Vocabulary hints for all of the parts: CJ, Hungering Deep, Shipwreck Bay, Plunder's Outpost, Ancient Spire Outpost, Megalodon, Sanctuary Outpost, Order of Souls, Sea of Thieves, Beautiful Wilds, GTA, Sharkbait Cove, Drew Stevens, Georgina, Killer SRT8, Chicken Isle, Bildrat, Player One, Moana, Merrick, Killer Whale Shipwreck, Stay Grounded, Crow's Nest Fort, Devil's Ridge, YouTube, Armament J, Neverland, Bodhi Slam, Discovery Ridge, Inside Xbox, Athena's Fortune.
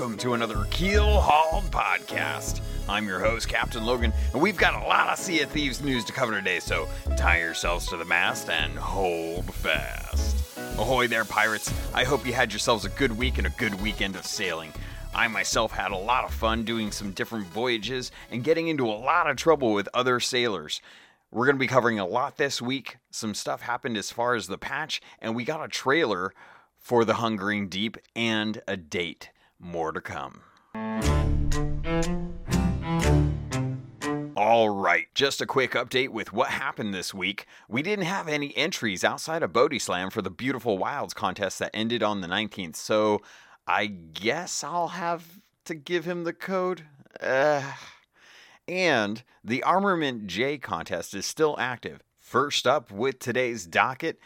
welcome to another Keel Hauled podcast. I'm your host, Captain Logan, and we've got a lot of Sea of Thieves news to cover today, so tie yourselves to the mast and hold fast. Ahoy there, pirates. I hope you had yourselves a good week and a good weekend of sailing. I myself had a lot of fun doing some different voyages and getting into a lot of trouble with other sailors. We're going to be covering a lot this week. Some stuff happened as far as the patch, and we got a trailer for the Hungering Deep, and a date. More to come. All right, just a quick update with what happened this week. We didn't have any entries outside of Bodhi Slam for the Beautiful Wilds contest that ended on the 19th, so I guess I'll have to give him the code. And the Armament J contest is still active. First up with today's docket,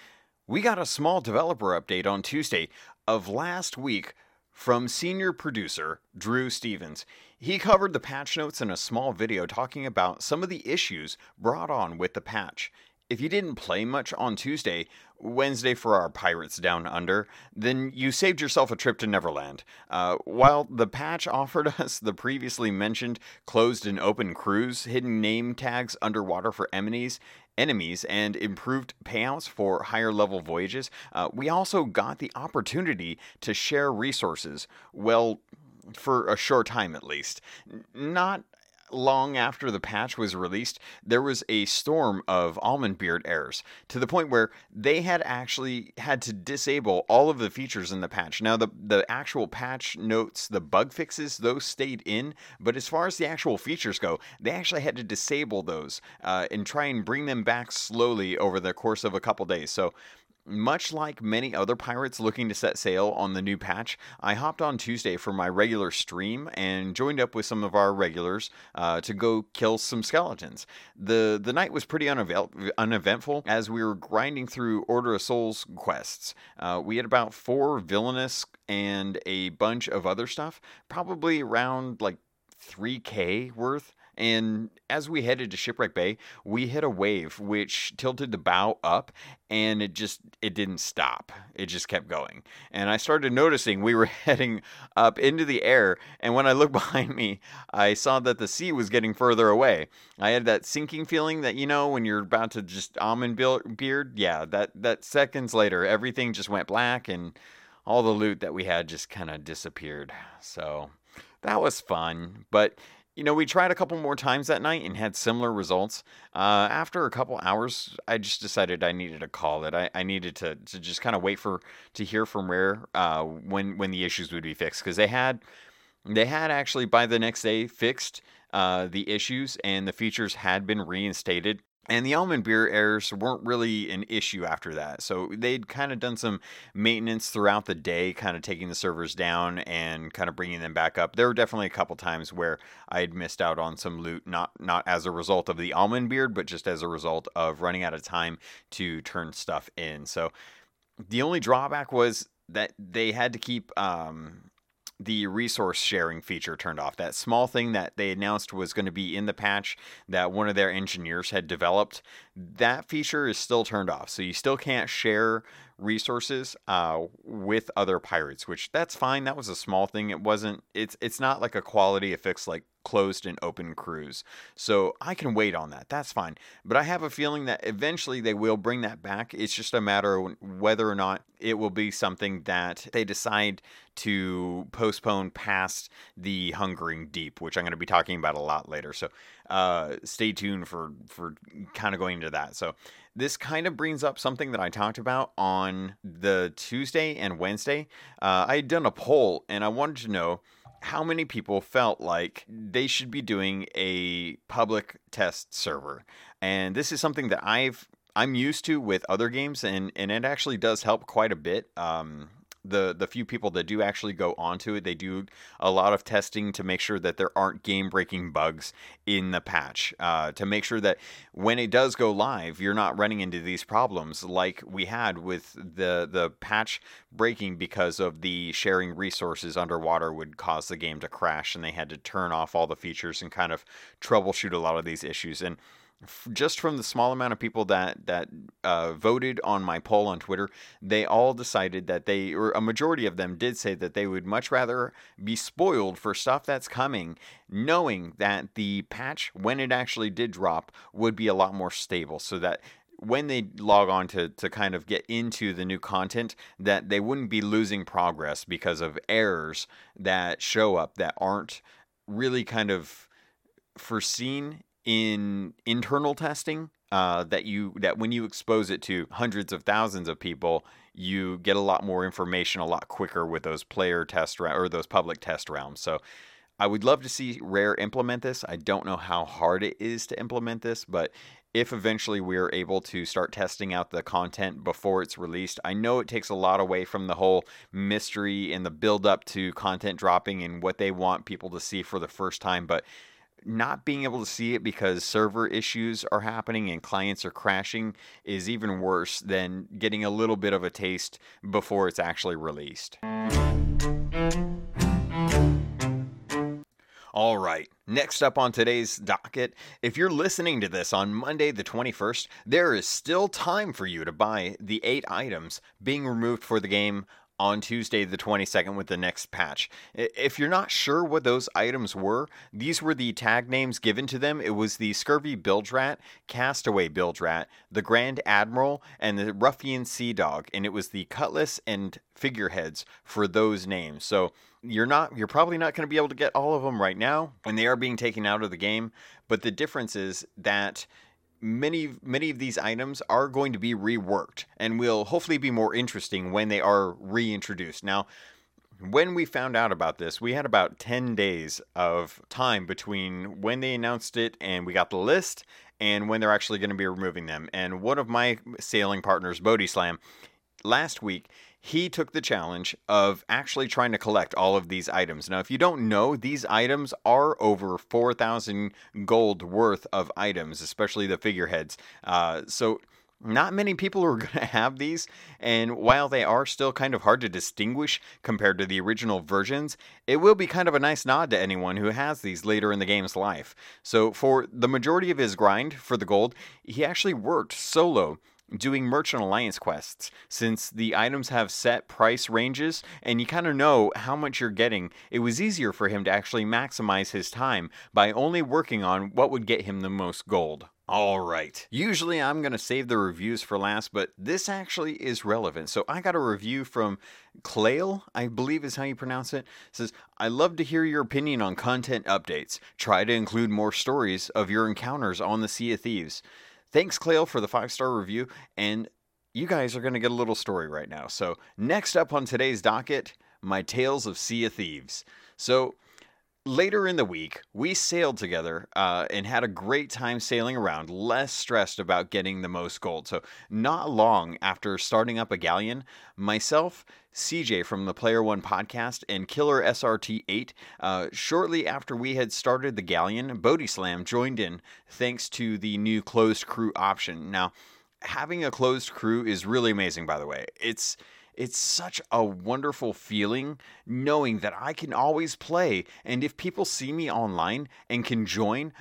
we got a small developer update on Tuesday of last week from senior producer Drew Stevens. He covered the patch notes in a small video talking about some of the issues brought on with the patch. If you didn't play much on Tuesday, Wednesday for our Pirates Down Under, then you saved yourself a trip to Neverland. While the patch offered us the previously mentioned closed and open crews, hidden name tags underwater for enemies, and improved payouts for higher level voyages, we also got the opportunity to share resources, well, for a short time at least. Not long after the patch was released, there was a storm of Almond Beard errors, to the point where they had actually had to disable all of the features in the patch. Now, the actual patch notes, the bug fixes, those stayed in, but as far as the actual features go, they actually had to disable those and try and bring them back slowly over the course of a couple days. So, much like many other pirates looking to set sail on the new patch, I hopped on Tuesday for my regular stream and joined up with some of our regulars to go kill some skeletons. The night was pretty uneventful as we were grinding through Order of Souls quests. We had about 4 villainous and a bunch of other stuff, probably around like 3K worth. And as we headed to Shipwreck Bay, we hit a wave which tilted the bow up, and it didn't stop. It just kept going. And I started noticing we were heading up into the air, and when I looked behind me, I saw that the sea was getting further away. I had that sinking feeling that, you know, when you're about to just Almond Beard, yeah, that seconds later, everything just went black, and all the loot that we had just kind of disappeared. So that was fun, but you know, we tried a couple more times that night and had similar results. After a couple hours, I just decided I needed to call it. I needed to just kind of wait to hear from Rare when the issues would be fixed, because they had actually by the next day fixed the issues, and the features had been reinstated. And the Almond Beer errors weren't really an issue after that. So they'd kind of done some maintenance throughout the day, kind of taking the servers down and kind of bringing them back up. There were definitely a couple times where I had missed out on some loot, not as a result of the Almond Beard, but just as a result of running out of time to turn stuff in. So the only drawback was that they had to keep the resource sharing feature turned off. That small thing that they announced was going to be in the patch that one of their engineers had developed, that feature is still turned off. So you still can't share resources with other pirates, which that's fine. That was a small thing. It's not like a quality affix like closed and open crews. So I can wait on that. That's fine. But I have a feeling that eventually they will bring that back. It's just a matter of whether or not it will be something that they decide to postpone past the Hungering Deep, which I'm going to be talking about a lot later. So stay tuned for kind of going into that. So this kind of brings up something that I talked about on the Tuesday and Wednesday. I had done a poll and I wanted to know how many people felt like they should be doing a public test server. And this is something that I'm used to with other games, and it actually does help quite a bit. The few people that do actually go onto it, they do a lot of testing to make sure that there aren't game-breaking bugs in the patch, to make sure that when it does go live, you're not running into these problems like we had with the patch breaking because of the sharing resources underwater would cause the game to crash, and they had to turn off all the features and kind of troubleshoot a lot of these issues. And just from the small amount of people that voted on my poll on Twitter, they all decided that they, or a majority of them did say that they would much rather be spoiled for stuff that's coming, knowing that the patch, when it actually did drop, would be a lot more stable, so that when they log on to kind of get into the new content, that they wouldn't be losing progress because of errors that show up that aren't really kind of foreseen in internal testing, that when you expose it to hundreds of thousands of people, you get a lot more information a lot quicker with those player test or those public test rounds. So I would love to see Rare implement this. I don't know how hard it is to implement this, but if eventually we are able to start testing out the content before it's released, I know it takes a lot away from the whole mystery and the build up to content dropping and what they want people to see for the first time, but not being able to see it because server issues are happening and clients are crashing is even worse than getting a little bit of a taste before it's actually released. All right, next up on today's docket, if you're listening to this on Monday the 21st, there is still time for you to buy the 8 items being removed for the game on Tuesday the 22nd with the next patch. If you're not sure what those items were, these were the tag names given to them. It was the Scurvy Bildrat, Castaway Bildrat, the Grand Admiral, and the Ruffian Sea Dog, and it was the Cutlass and figureheads for those names. So you're probably not going to be able to get all of them right now, and they are being taken out of the game, but the difference is that many of these items are going to be reworked and will hopefully be more interesting when they are reintroduced. Now, when we found out about this, we had about 10 days of time between when they announced it and we got the list and when they're actually going to be removing them. And one of my sailing partners, Bodhi Slam, last week, he took the challenge of actually trying to collect all of these items. Now, if you don't know, these items are over 4,000 gold worth of items, especially the figureheads. So not many people are going to have these. And while they are still kind of hard to distinguish compared to the original versions, it will be kind of a nice nod to anyone who has these later in the game's life. So for the majority of his grind for the gold, he actually worked solo doing merchant alliance quests, since the items have set price ranges and you kind of know how much you're getting. It was easier for him to actually maximize his time by only working on what would get him the most gold. All right, usually I'm going to save the reviews for last, but this actually is relevant. So I got a review from Clail, I believe is how you pronounce it. It says, I love to hear your opinion on content updates. Try to include more stories of your encounters on the Sea of Thieves. Thanks, Clail, for the 5-star review, and you guys are going to get a little story right now. So next up on today's docket, my Tales of Sea of Thieves. So later in the week, we sailed together and had a great time sailing around, less stressed about getting the most gold. So not long after starting up a galleon, myself, CJ from the Player One podcast, and Killer SRT8. Shortly after we had started the galleon, Bodhi Slam joined in thanks to the new closed crew option. Now, having a closed crew is really amazing, by the way. It's such a wonderful feeling knowing that I can always play, and if people see me online and can join,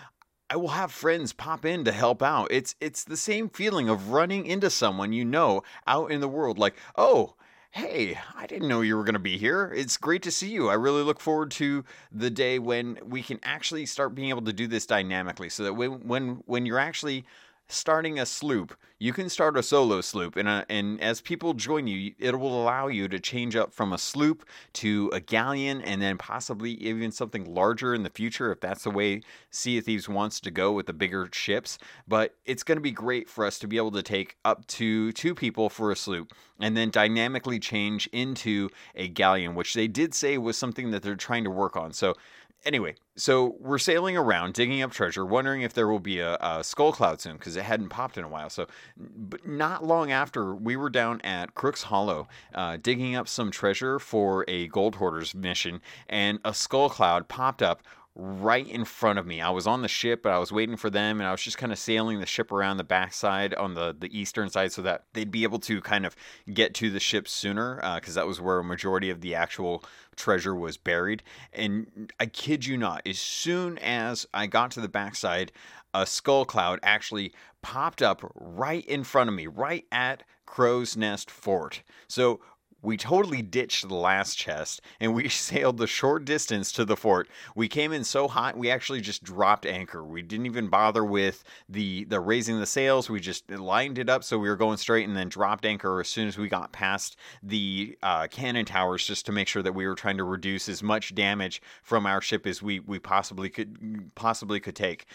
I will have friends pop in to help out. It's the same feeling of running into someone you know out in the world, like, oh, hey, I didn't know you were going to be here. It's great to see you. I really look forward to the day when we can actually start being able to do this dynamically, so that when you're actually starting a sloop, you can start a solo sloop, and as people join you, it will allow you to change up from a sloop to a galleon, and then possibly even something larger in the future if that's the way Sea of Thieves wants to go with the bigger ships. But it's going to be great for us to be able to take up to 2 people for a sloop and then dynamically change into a galleon, which they did say was something that they're trying to work on. So we're sailing around, digging up treasure, wondering if there will be a skull cloud soon, because it hadn't popped in a while. So, but not long after, we were down at Crook's Hollow, digging up some treasure for a gold hoarder's mission, and a skull cloud popped up right in front of me. I was on the ship, but I was waiting for them, and I was just kind of sailing the ship around the backside on the eastern side so that they'd be able to kind of get to the ship sooner, because that was where a majority of the actual treasure was buried. And I kid you not, as soon as I got to the backside, a skull cloud actually popped up right in front of me, right at Crow's Nest Fort. So we totally ditched the last chest, and we sailed the short distance to the fort. We came in so hot, we actually just dropped anchor. We didn't even bother with the raising the sails. We just lined it up so we were going straight, and then dropped anchor as soon as we got past the cannon towers, just to make sure that we were trying to reduce as much damage from our ship as we possibly could take.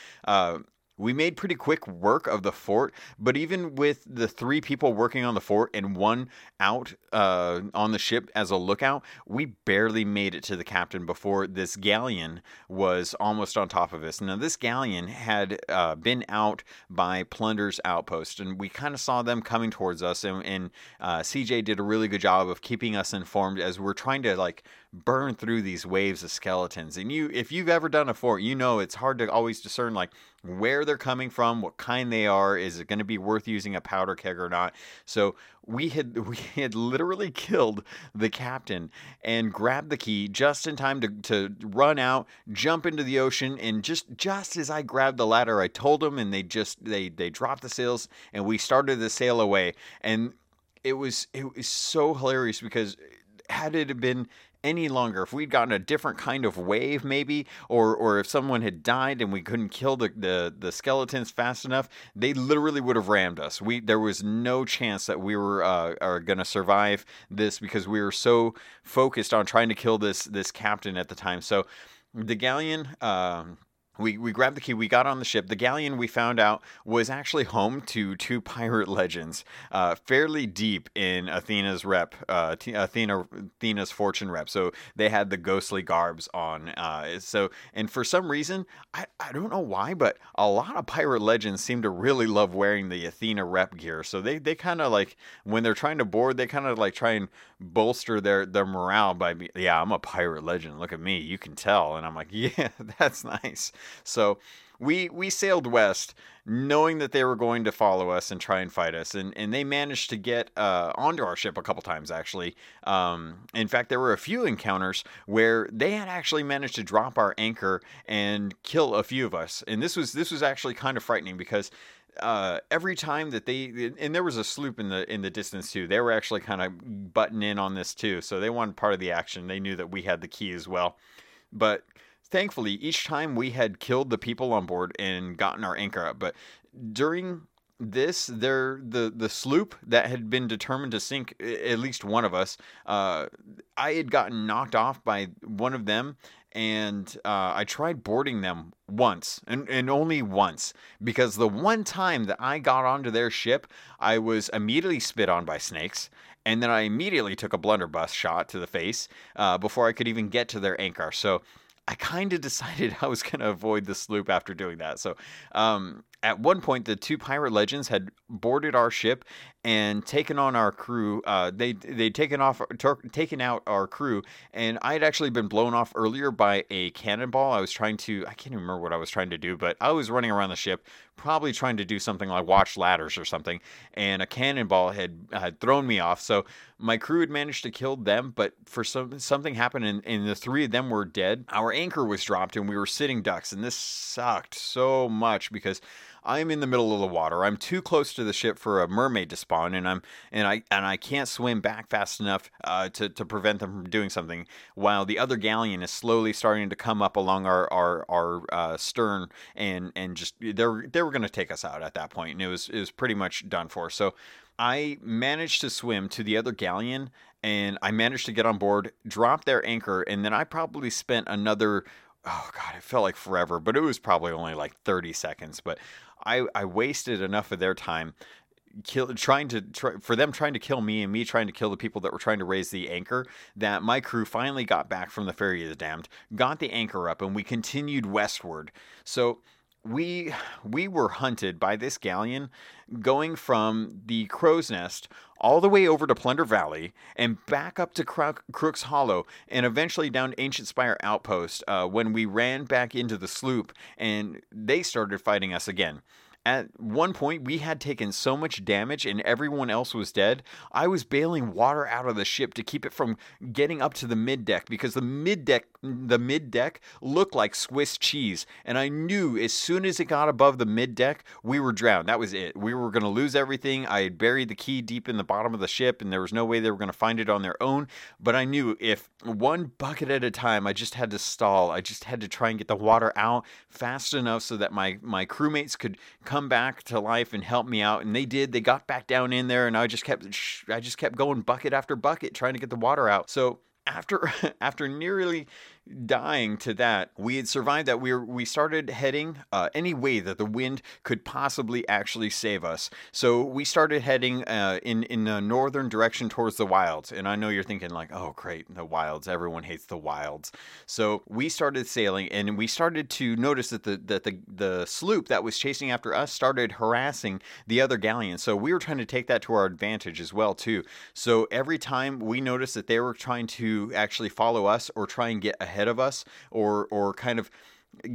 We made pretty quick work of the fort, but even with the three people working on the fort and one out on the ship as a lookout, we barely made it to the captain before this galleon was almost on top of us. Now, this galleon had been out by Plunder's Outpost, and we kind of saw them coming towards us, and CJ did a really good job of keeping us informed as we're trying to, like, burn through these waves of skeletons. And if you've ever done a fort, you know it's hard to always discern, like, where they're coming from, what kind they are, is it going to be worth using a powder keg or not? So we had literally killed the captain and grabbed the key just in time to run out, jump into the ocean, and just as I grabbed the ladder, I told them, and they dropped the sails, and we started to sail away. And it was so hilarious, because had it been any longer, if we'd gotten a different kind of wave maybe, or if someone had died and we couldn't kill the skeletons fast enough, they literally would have rammed us. There was no chance that we were are going to survive this, because we were so focused on trying to kill this captain at the time. So the galleon... We grabbed the key, we got on the ship. The galleon, we found out, was actually home to two pirate legends, fairly deep in Athena's rep, Athena's Fortune rep. So they had the ghostly garbs on. And for some reason, I don't know why, but a lot of pirate legends seem to really love wearing the Athena rep gear. So they kind of like, when they're trying to board, they kind of like try and bolster their morale by, yeah, I'm a pirate legend. Look at me. You can tell. And I'm like, yeah, that's nice. So we sailed west, knowing that they were going to follow us and try and fight us. And they managed to get onto our ship a couple times, actually. In fact, there were a few encounters where they had actually managed to drop our anchor and kill a few of us. And this was actually kind of frightening, because every time that they, and there was a sloop in the distance too, they were actually kind of butting in on this too. So they wanted part of the action. They knew that we had the key as well. But thankfully, each time we had killed the people on board and gotten our anchor up. But during this, the sloop that had been determined to sink at least one of us, I had gotten knocked off by one of them, and I tried boarding them once, and only once, because the one time that I got onto their ship, I was immediately spit on by snakes. And then I immediately took a blunderbuss shot to the face before I could even get to their anchor. So I kind of decided I was going to avoid the sloop after doing that. So at one point, the two pirate legends had boarded our ship and taken on our crew. They'd taken out our crew, and I had actually been blown off earlier by a cannonball. I can't even remember what I was trying to do, but I was running around the ship, probably trying to do something like watch ladders or something, and a cannonball had thrown me off. So my crew had managed to kill them, but something happened, and the three of them were dead. Our anchor was dropped, and we were sitting ducks, and this sucked so much, because I'm in the middle of the water. I'm too close to the ship for a mermaid to spawn, and I can't swim back fast enough to prevent them from doing something. While the other galleon is slowly starting to come up along our stern, and just they were going to take us out at that point, and it was pretty much done for. So I managed to swim to the other galleon, and I managed to get on board, drop their anchor, and then I probably spent another, oh God, it felt like forever, but it was probably only like 30 seconds. But I wasted enough of their time trying to kill me, and me trying to kill the people that were trying to raise the anchor, that my crew finally got back from the Ferry of the Damned, got the anchor up, and we continued westward. So we were hunted by this galleon going from the Crow's Nest all the way over to Plunder Valley and back up to Crook's Hollow, and eventually down to Ancient Spire Outpost when we ran back into the sloop, and they started fighting us again. At one point, we had taken so much damage and everyone else was dead, I was bailing water out of the ship to keep it from getting up to the mid-deck, because the mid-deck looked like Swiss cheese, and I knew as soon as it got above the mid-deck, we were drowned. That was it. We were going to lose everything. I had buried the key deep in the bottom of the ship, and there was no way they were going to find it on their own, but I knew if one bucket at a time, I just had to stall. I just had to try and get the water out fast enough so that my crewmates could come back to life and help me out, and they did. They got back down in there, and I just kept going bucket after bucket trying to get the water out. So after nearly dying to that, we had survived that. We started heading any way that the wind could possibly actually save us. So we started heading in a northern direction towards the wilds. And I know you're thinking like, oh, great, the wilds. Everyone hates the wilds. So we started sailing, and we started to notice that the sloop that was chasing after us started harassing the other galleon. So we were trying to take that to our advantage as well, too. So every time we noticed that they were trying to actually follow us or try and get ahead of us or kind of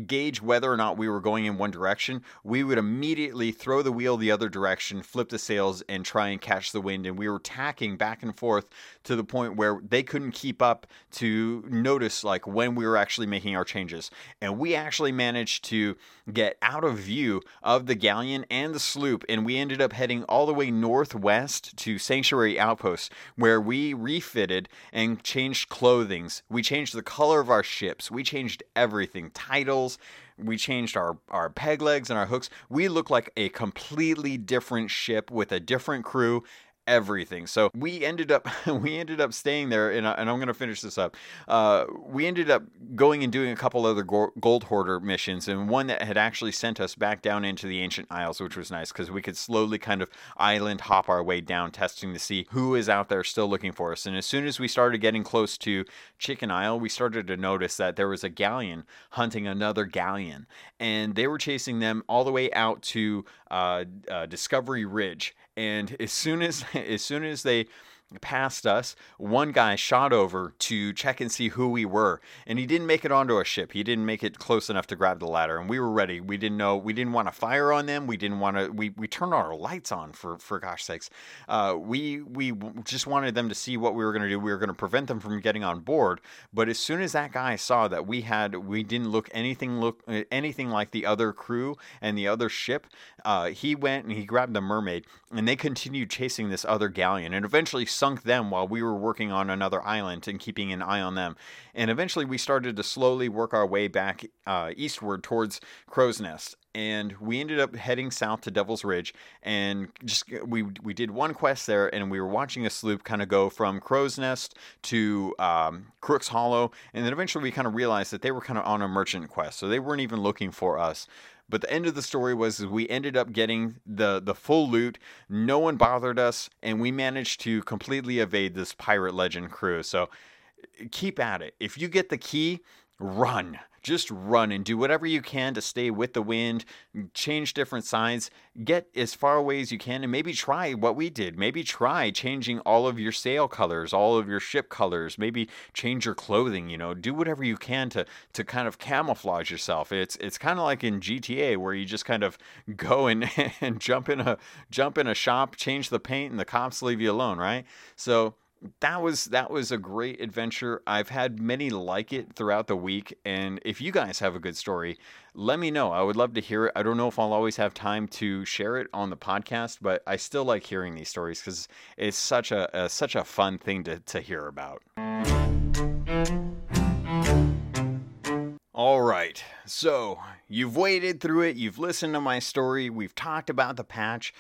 gauge whether or not we were going in one direction, we would immediately throw the wheel the other direction, flip the sails, and try and catch the wind. And we were tacking back and forth to the point where they couldn't keep up to notice like when we were actually making our changes. And we actually managed to get out of view of the galleon and the sloop, and we ended up heading all the way northwest to Sanctuary Outpost, where we refitted and changed clothings. We changed the color of our ships. We changed everything. Title. We changed our peg legs and our hooks. We look like a completely different ship with a different crew, everything. So we ended up staying there, and I'm going to finish this up. We ended up going and doing a couple other gold hoarder missions, and one that had actually sent us back down into the Ancient Isles, which was nice because we could slowly kind of island hop our way down, testing to see who is out there still looking for us. And as soon as we started getting close to Chicken Isle, we started to notice that there was a galleon hunting another galleon, and they were chasing them all the way out to Discovery Ridge. And as soon as they passed us, one guy shot over to check and see who we were, and he didn't make it onto a ship. He didn't make it close enough to grab the ladder, and we were ready. We didn't know. We didn't want to fire on them. We didn't want to. We turned our lights on for gosh sakes. We just wanted them to see what we were going to do. We were going to prevent them from getting on board. But as soon as that guy saw that we didn't look anything like the other crew and the other ship, he went and he grabbed the mermaid, and they continued chasing this other galleon, and eventually sunk them while we were working on another island and keeping an eye on them. And eventually we started to slowly work our way back eastward towards Crow's Nest. And we ended up heading south to Devil's Ridge, and just we did one quest there, and we were watching a sloop kind of go from Crow's Nest to Crook's Hollow. And then eventually we kind of realized that they were kind of on a merchant quest, so they weren't even looking for us. But the end of the story was we ended up getting the full loot. No one bothered us, and we managed to completely evade this pirate legend crew. So keep at it. If you get the key, run. Just run and do whatever you can to stay with the wind, change different sides, get as far away as you can, and maybe try what we did. Maybe try changing all of your sail colors, all of your ship colors, maybe change your clothing, you know, do whatever you can to kind of camouflage yourself. It's kind of like in GTA where you just kind of go and jump in a shop, change the paint, and the cops leave you alone, right? So that was a great adventure. I've had many like it throughout the week, and if you guys have a good story, let me know. I would love to hear it. I don't know if I'll always have time to share it on the podcast, but I still like hearing these stories because it's such a fun thing to hear about. All right, so you've waded through it. You've listened to my story. We've talked about the patch.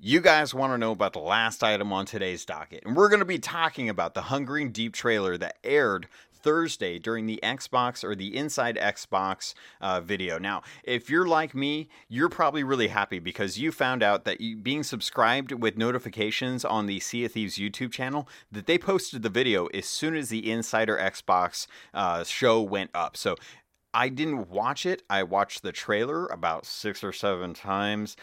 You guys want to know about the last item on today's docket, and we're going to be talking about the Hungering Deep trailer that aired Thursday during the Xbox or the Inside Xbox video. Now, if you're like me, you're probably really happy because you found out that being subscribed with notifications on the Sea of Thieves YouTube channel, that they posted the video as soon as the Insider Xbox show went up. So I didn't watch it. I watched the trailer about 6 or 7 times,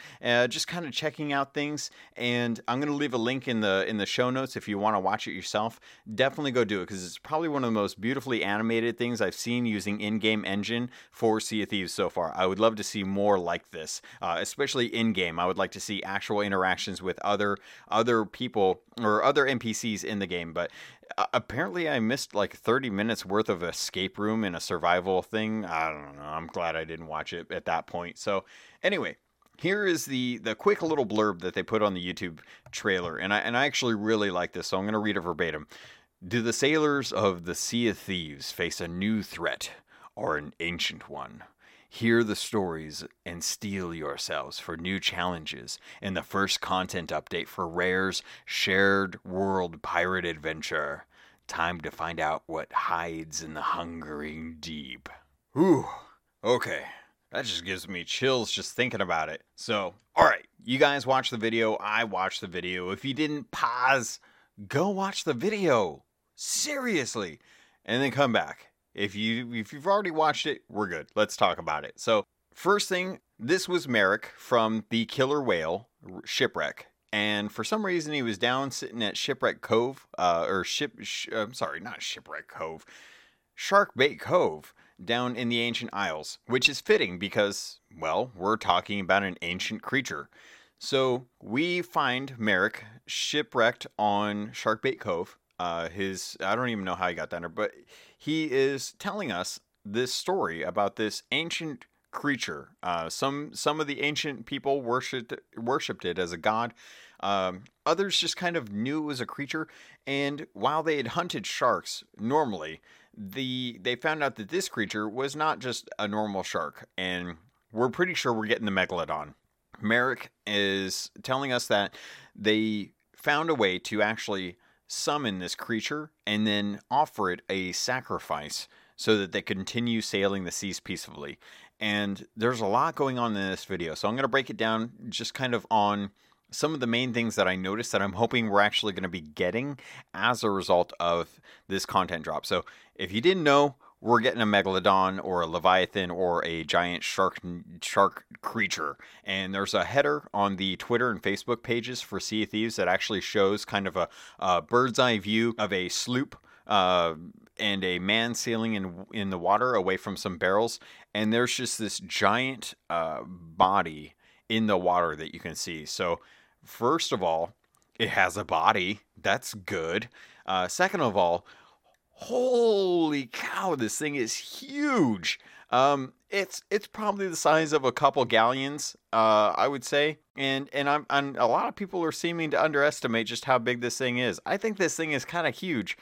just kind of checking out things. And I'm going to leave a link in the show notes if you want to watch it yourself. Definitely go do it, because it's probably one of the most beautifully animated things I've seen using in-game engine for Sea of Thieves so far. I would love to see more like this, especially in-game. I would like to see actual interactions with other people or other NPCs in the game, but apparently I missed like 30 minutes worth of escape room in a survival thing. I don't know. I'm glad I didn't watch it at that point. So anyway, here is the quick little blurb that they put on the YouTube trailer. And I actually really like this, so I'm going to read it verbatim. Do the sailors of the Sea of Thieves face a new threat or an ancient one? Hear the stories and steel yourselves for new challenges in the first content update for Rare's shared world pirate adventure. Time to find out what hides in the Hungering Deep. Ooh, okay. That just gives me chills just thinking about it. So, all right, you guys watch the video. I watched the video. If you didn't pause, go watch the video. Seriously. And then come back. If you've already watched it, we're good. Let's talk about it. So, first thing, this was Merrick from the Killer Whale Shipwreck. And for some reason, he was down sitting at Shipwreck Cove, Sharkbait Cove, down in the Ancient Isles, which is fitting because, well, we're talking about an ancient creature. So, we find Merrick shipwrecked on Sharkbait Cove. I don't even know how he got down there, but he is telling us this story about this ancient creature. Some of the ancient people worshipped it as a god. Others just kind of knew it was a creature. And while they had hunted sharks normally, they found out that this creature was not just a normal shark. And we're pretty sure we're getting the Megalodon. Merrick is telling us that they found a way to actually summon this creature and then offer it a sacrifice so that they continue sailing the seas peacefully. And there's a lot going on in this video, so I'm going to break it down just kind of on some of the main things that I noticed that I'm hoping we're actually going to be getting as a result of this content drop. So if you didn't know, we're getting a Megalodon or a Leviathan or a giant shark creature. And there's a header on the Twitter and Facebook pages for Sea of Thieves that actually shows kind of a bird's eye view of a sloop and a man sailing in the water away from some barrels. And there's just this giant body in the water that you can see. So first of all, it has a body. That's good. Second of all, holy cow, this thing is huge. It's probably the size of a couple galleons, I would say. And a lot of people are seeming to underestimate just how big this thing is. I think this thing is kind of huge.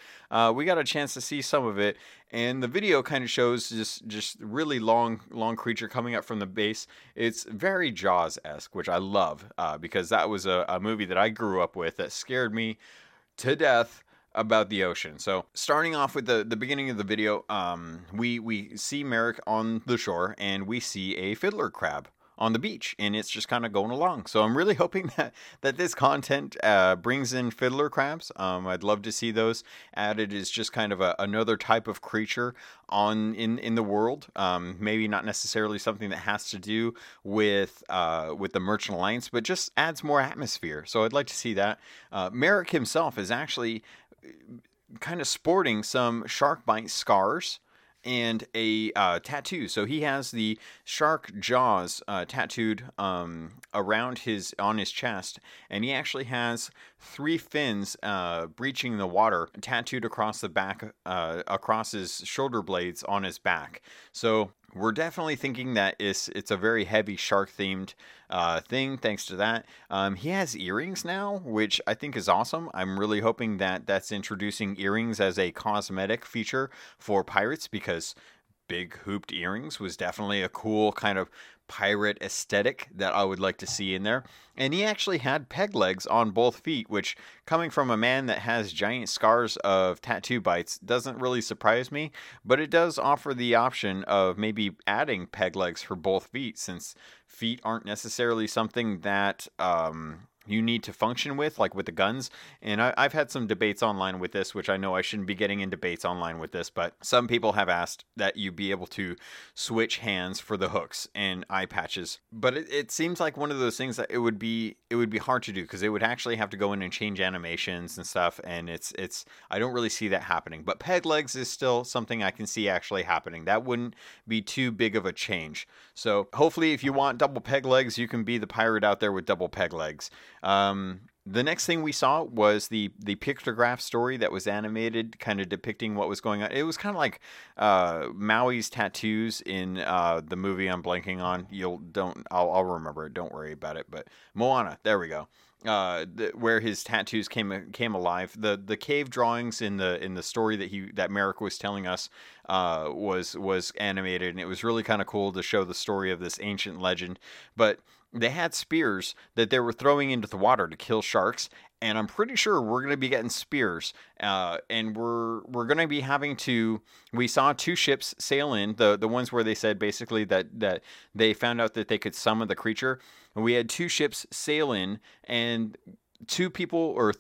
We got a chance to see some of it, and the video kind of shows just really long creature coming up from the base. It's very Jaws-esque, which I love, because that was a movie that I grew up with that scared me to death about the ocean. So starting off with the beginning of the video, we see Merrick on the shore, and we see a fiddler crab on the beach, and it's just kind of going along. So I'm really hoping that this content brings in fiddler crabs. I'd love to see those added as just kind of another type of creature in the world. Maybe not necessarily something that has to do with the Merchant Alliance, but just adds more atmosphere. So I'd like to see that. Merrick himself is actually kind of sporting some shark bite scars and a tattoo. So he has the shark jaws tattooed around on his chest, and he actually has 3 fins breaching the water tattooed across the back, across his shoulder blades on his back. So we're definitely thinking that it's a very heavy shark-themed thing, thanks to that. He has earrings now, which I think is awesome. I'm really hoping that that's introducing earrings as a cosmetic feature for pirates, because big hooped earrings was definitely a cool kind of pirate aesthetic that I would like to see in there. And he actually had peg legs on both feet, which, coming from a man that has giant scars of tattoo bites, doesn't really surprise me, but it does offer the option of maybe adding peg legs for both feet, since feet aren't necessarily something that you need to function with the guns. And I've had some debates online with this, which I know I shouldn't be getting in debates online with this, but some people have asked that you be able to switch hands for the hooks and eye patches. But it seems like one of those things that it would be hard to do, because they would actually have to go in and change animations and stuff. And it's I don't really see that happening. But peg legs is still something I can see actually happening. That wouldn't be too big of a change. So hopefully if you want double peg legs, you can be the pirate out there with double peg legs. The next thing we saw was the pictograph story that was animated, kind of depicting what was going on. It was kind of like Maui's tattoos in the movie I'm blanking on. I'll remember it. Don't worry about it. But Moana, there we go. Where his tattoos came alive. The cave drawings in the story that Merrick was telling us was animated, and it was really kind of cool to show the story of this ancient legend. But they had spears that they were throwing into the water to kill sharks. And I'm pretty sure we're going to be getting spears, and we're going to be having to. We saw two ships sail in, the ones where they said basically that they found out that they could summon the creature. And we had two ships sail in, and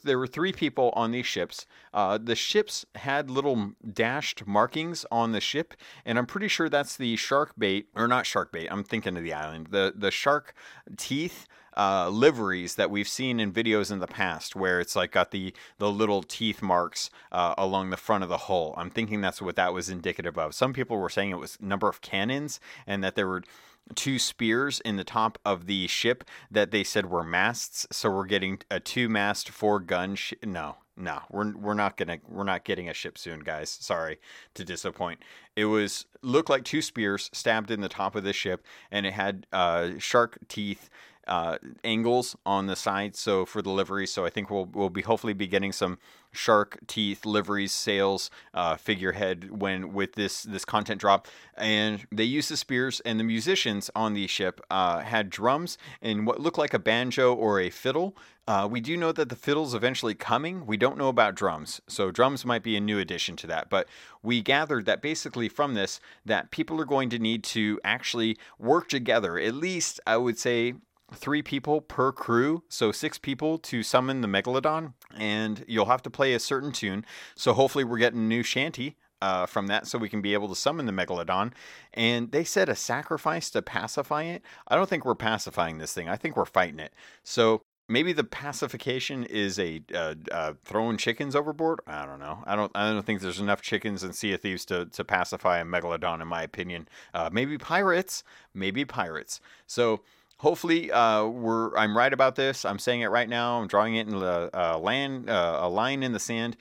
there were three people on these ships. The ships had little dashed markings on the ship, and I'm pretty sure that's the shark bait, or not shark bait. I'm thinking of the island. The shark teeth. Liveries that we've seen in videos in the past, where it's like got the little teeth marks along the front of the hull. I'm thinking that's what that was indicative of. Some people were saying it was number of cannons, and that there were two spears in the top of the ship that they said were masts. So we're getting a 2-mast 4-gun. No, we're not getting a ship soon, guys. Sorry to disappoint. It looked like two spears stabbed in the top of the ship, and it had shark teeth. Angles on the side, so for the livery. So I think we'll be hopefully be getting some shark teeth liveries, sails, figurehead with this content drop. And they used the spears, and the musicians on the ship had drums and what looked like a banjo or a fiddle. We do know that the fiddle's eventually coming. We don't know about drums, so drums might be a new addition to that. But we gathered that basically from this that people are going to need to actually work together. At least I would say 3 people per crew, so 6 people to summon the Megalodon, and you'll have to play a certain tune. So hopefully we're getting a new shanty from that, so we can be able to summon the Megalodon. And they said a sacrifice to pacify it. I don't think we're pacifying this thing. I think we're fighting it. So maybe the pacification is a throwing chickens overboard. I don't know. I don't think there's enough chickens in Sea of Thieves to pacify a Megalodon, in my opinion. Maybe pirates. So hopefully, I'm right about this. I'm saying it right now. I'm drawing it in a line in the sand.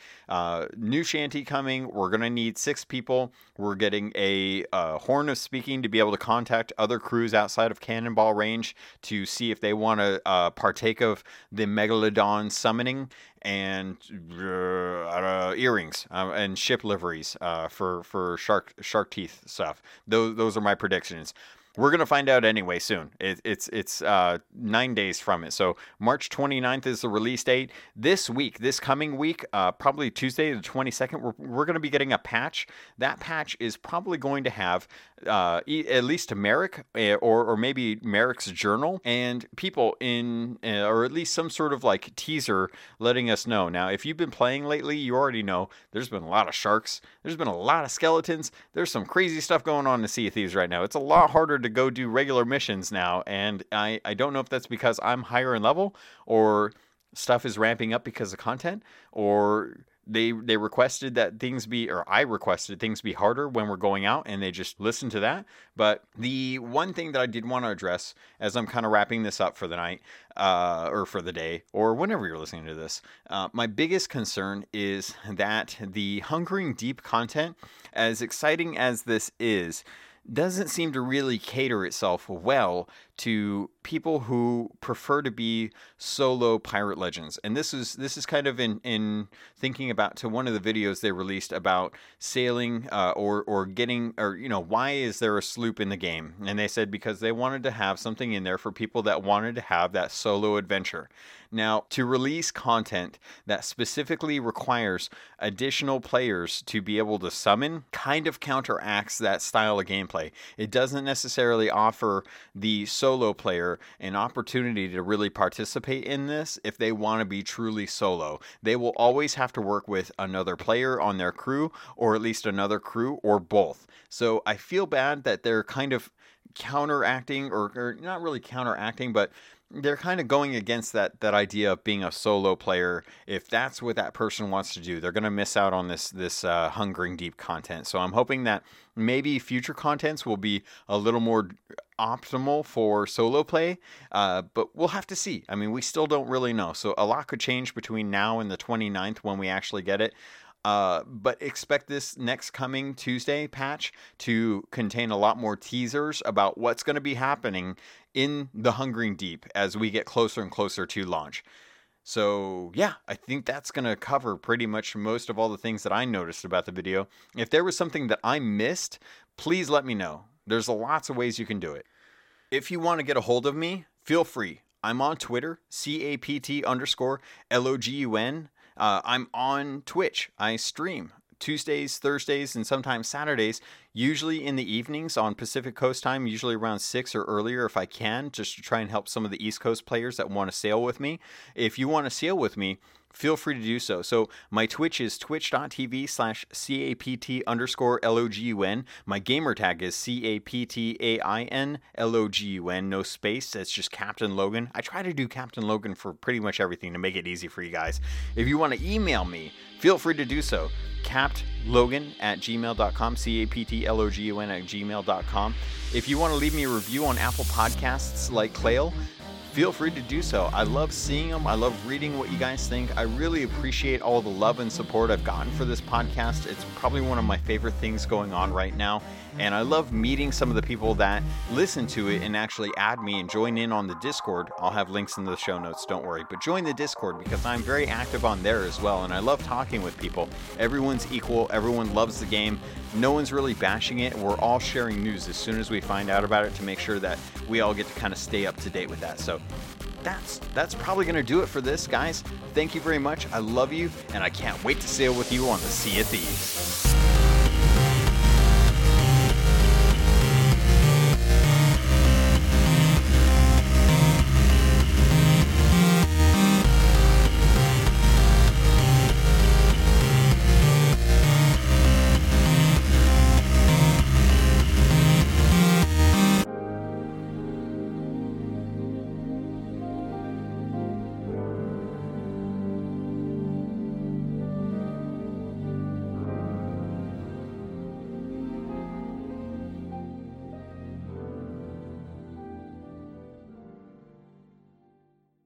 New shanty coming. We're going to need 6 people. We're getting a horn of speaking to be able to contact other crews outside of cannonball range to see if they want to partake of the Megalodon summoning. And earrings and ship liveries for shark teeth stuff. Those are my predictions. We're going to find out anyway soon. It's 9 days from it. So March 29th is the release date. This week, this coming week, probably Tuesday the 22nd, we're going to be getting a patch. That patch is probably going to have at least to Merrick or maybe Merrick's journal and people in, or at least some sort of like teaser letting us know. Now, if you've been playing lately, you already know there's been a lot of sharks. There's been a lot of skeletons. There's some crazy stuff going on in Sea of Thieves right now. It's a lot harder to go do regular missions now, and I don't know if that's because I'm higher in level, or stuff is ramping up because of content, or they requested that things be, or I requested things be harder when we're going out, and they just listened to that. But the one thing that I did want to address as I'm kind of wrapping this up for the night, or for the day, or whenever you're listening to this, my biggest concern is that the Hungering Deep content, as exciting as this is, doesn't seem to really cater itself well to people who prefer to be solo pirate legends. And this is kind of in thinking about to one of the videos they released about sailing or getting, or, you know, why is there a sloop in the game? And they said because they wanted to have something in there for people that wanted to have that solo adventure. Now, to release content that specifically requires additional players to be able to summon kind of counteracts that style of gameplay. It doesn't necessarily offer the solo solo player an opportunity to really participate in this if they want to be truly solo. They will always have to work with another player on their crew, or at least another crew, or both. So I feel bad that they're kind of counteracting, or not really counteracting, but they're kind of going against that idea of being a solo player. If that's what that person wants to do, they're going to miss out on this Hungering Deep content. So I'm hoping that maybe future contents will be a little more optimal for solo play, but we'll have to see. I mean, we still don't really know. So a lot could change between now and the 29th when we actually get it. But expect this next coming Tuesday patch to contain a lot more teasers about what's going to be happening in the Hungering Deep as we get closer and closer to launch. So yeah, I think that's going to cover pretty much most of all the things that I noticed about the video. If there was something that I missed, please let me know. There's lots of ways you can do it. If you want to get a hold of me, feel free. I'm on Twitter, CAPT_LOGUN. I'm on Twitch. I stream Tuesdays, Thursdays, and sometimes Saturdays, usually in the evenings on Pacific Coast time, usually around 6 or earlier if I can, just to try and help some of the East Coast players that want to sail with me. If you want to sail with me, feel free to do so. So my Twitch is twitch.tv/CAPT_LOGUN. My gamer tag is CAPTAINLOGUN, no space. That's just Captain Logan. I try to do Captain Logan for pretty much everything to make it easy for you guys. If you want to email me, feel free to do so. captlogan@gmail.com, CAPTLOGUN@gmail.com. If you want to leave me a review on Apple Podcasts like Clail, feel free to do so. I love seeing them. I love reading what you guys think. I really appreciate all the love and support I've gotten for this podcast. It's probably one of my favorite things going on right now. And I love meeting some of the people that listen to it and actually add me and join in on the Discord. I'll have links in the show notes, don't worry. But join the Discord because I'm very active on there as well. And I love talking with people. Everyone's equal. Everyone loves the game. No one's really bashing it. We're all sharing news as soon as we find out about it to make sure that we all get to kind of stay up to date with that. So that's probably going to do it for this, guys. Thank you very much. I love you, and I can't wait to sail with you on the Sea of Thieves.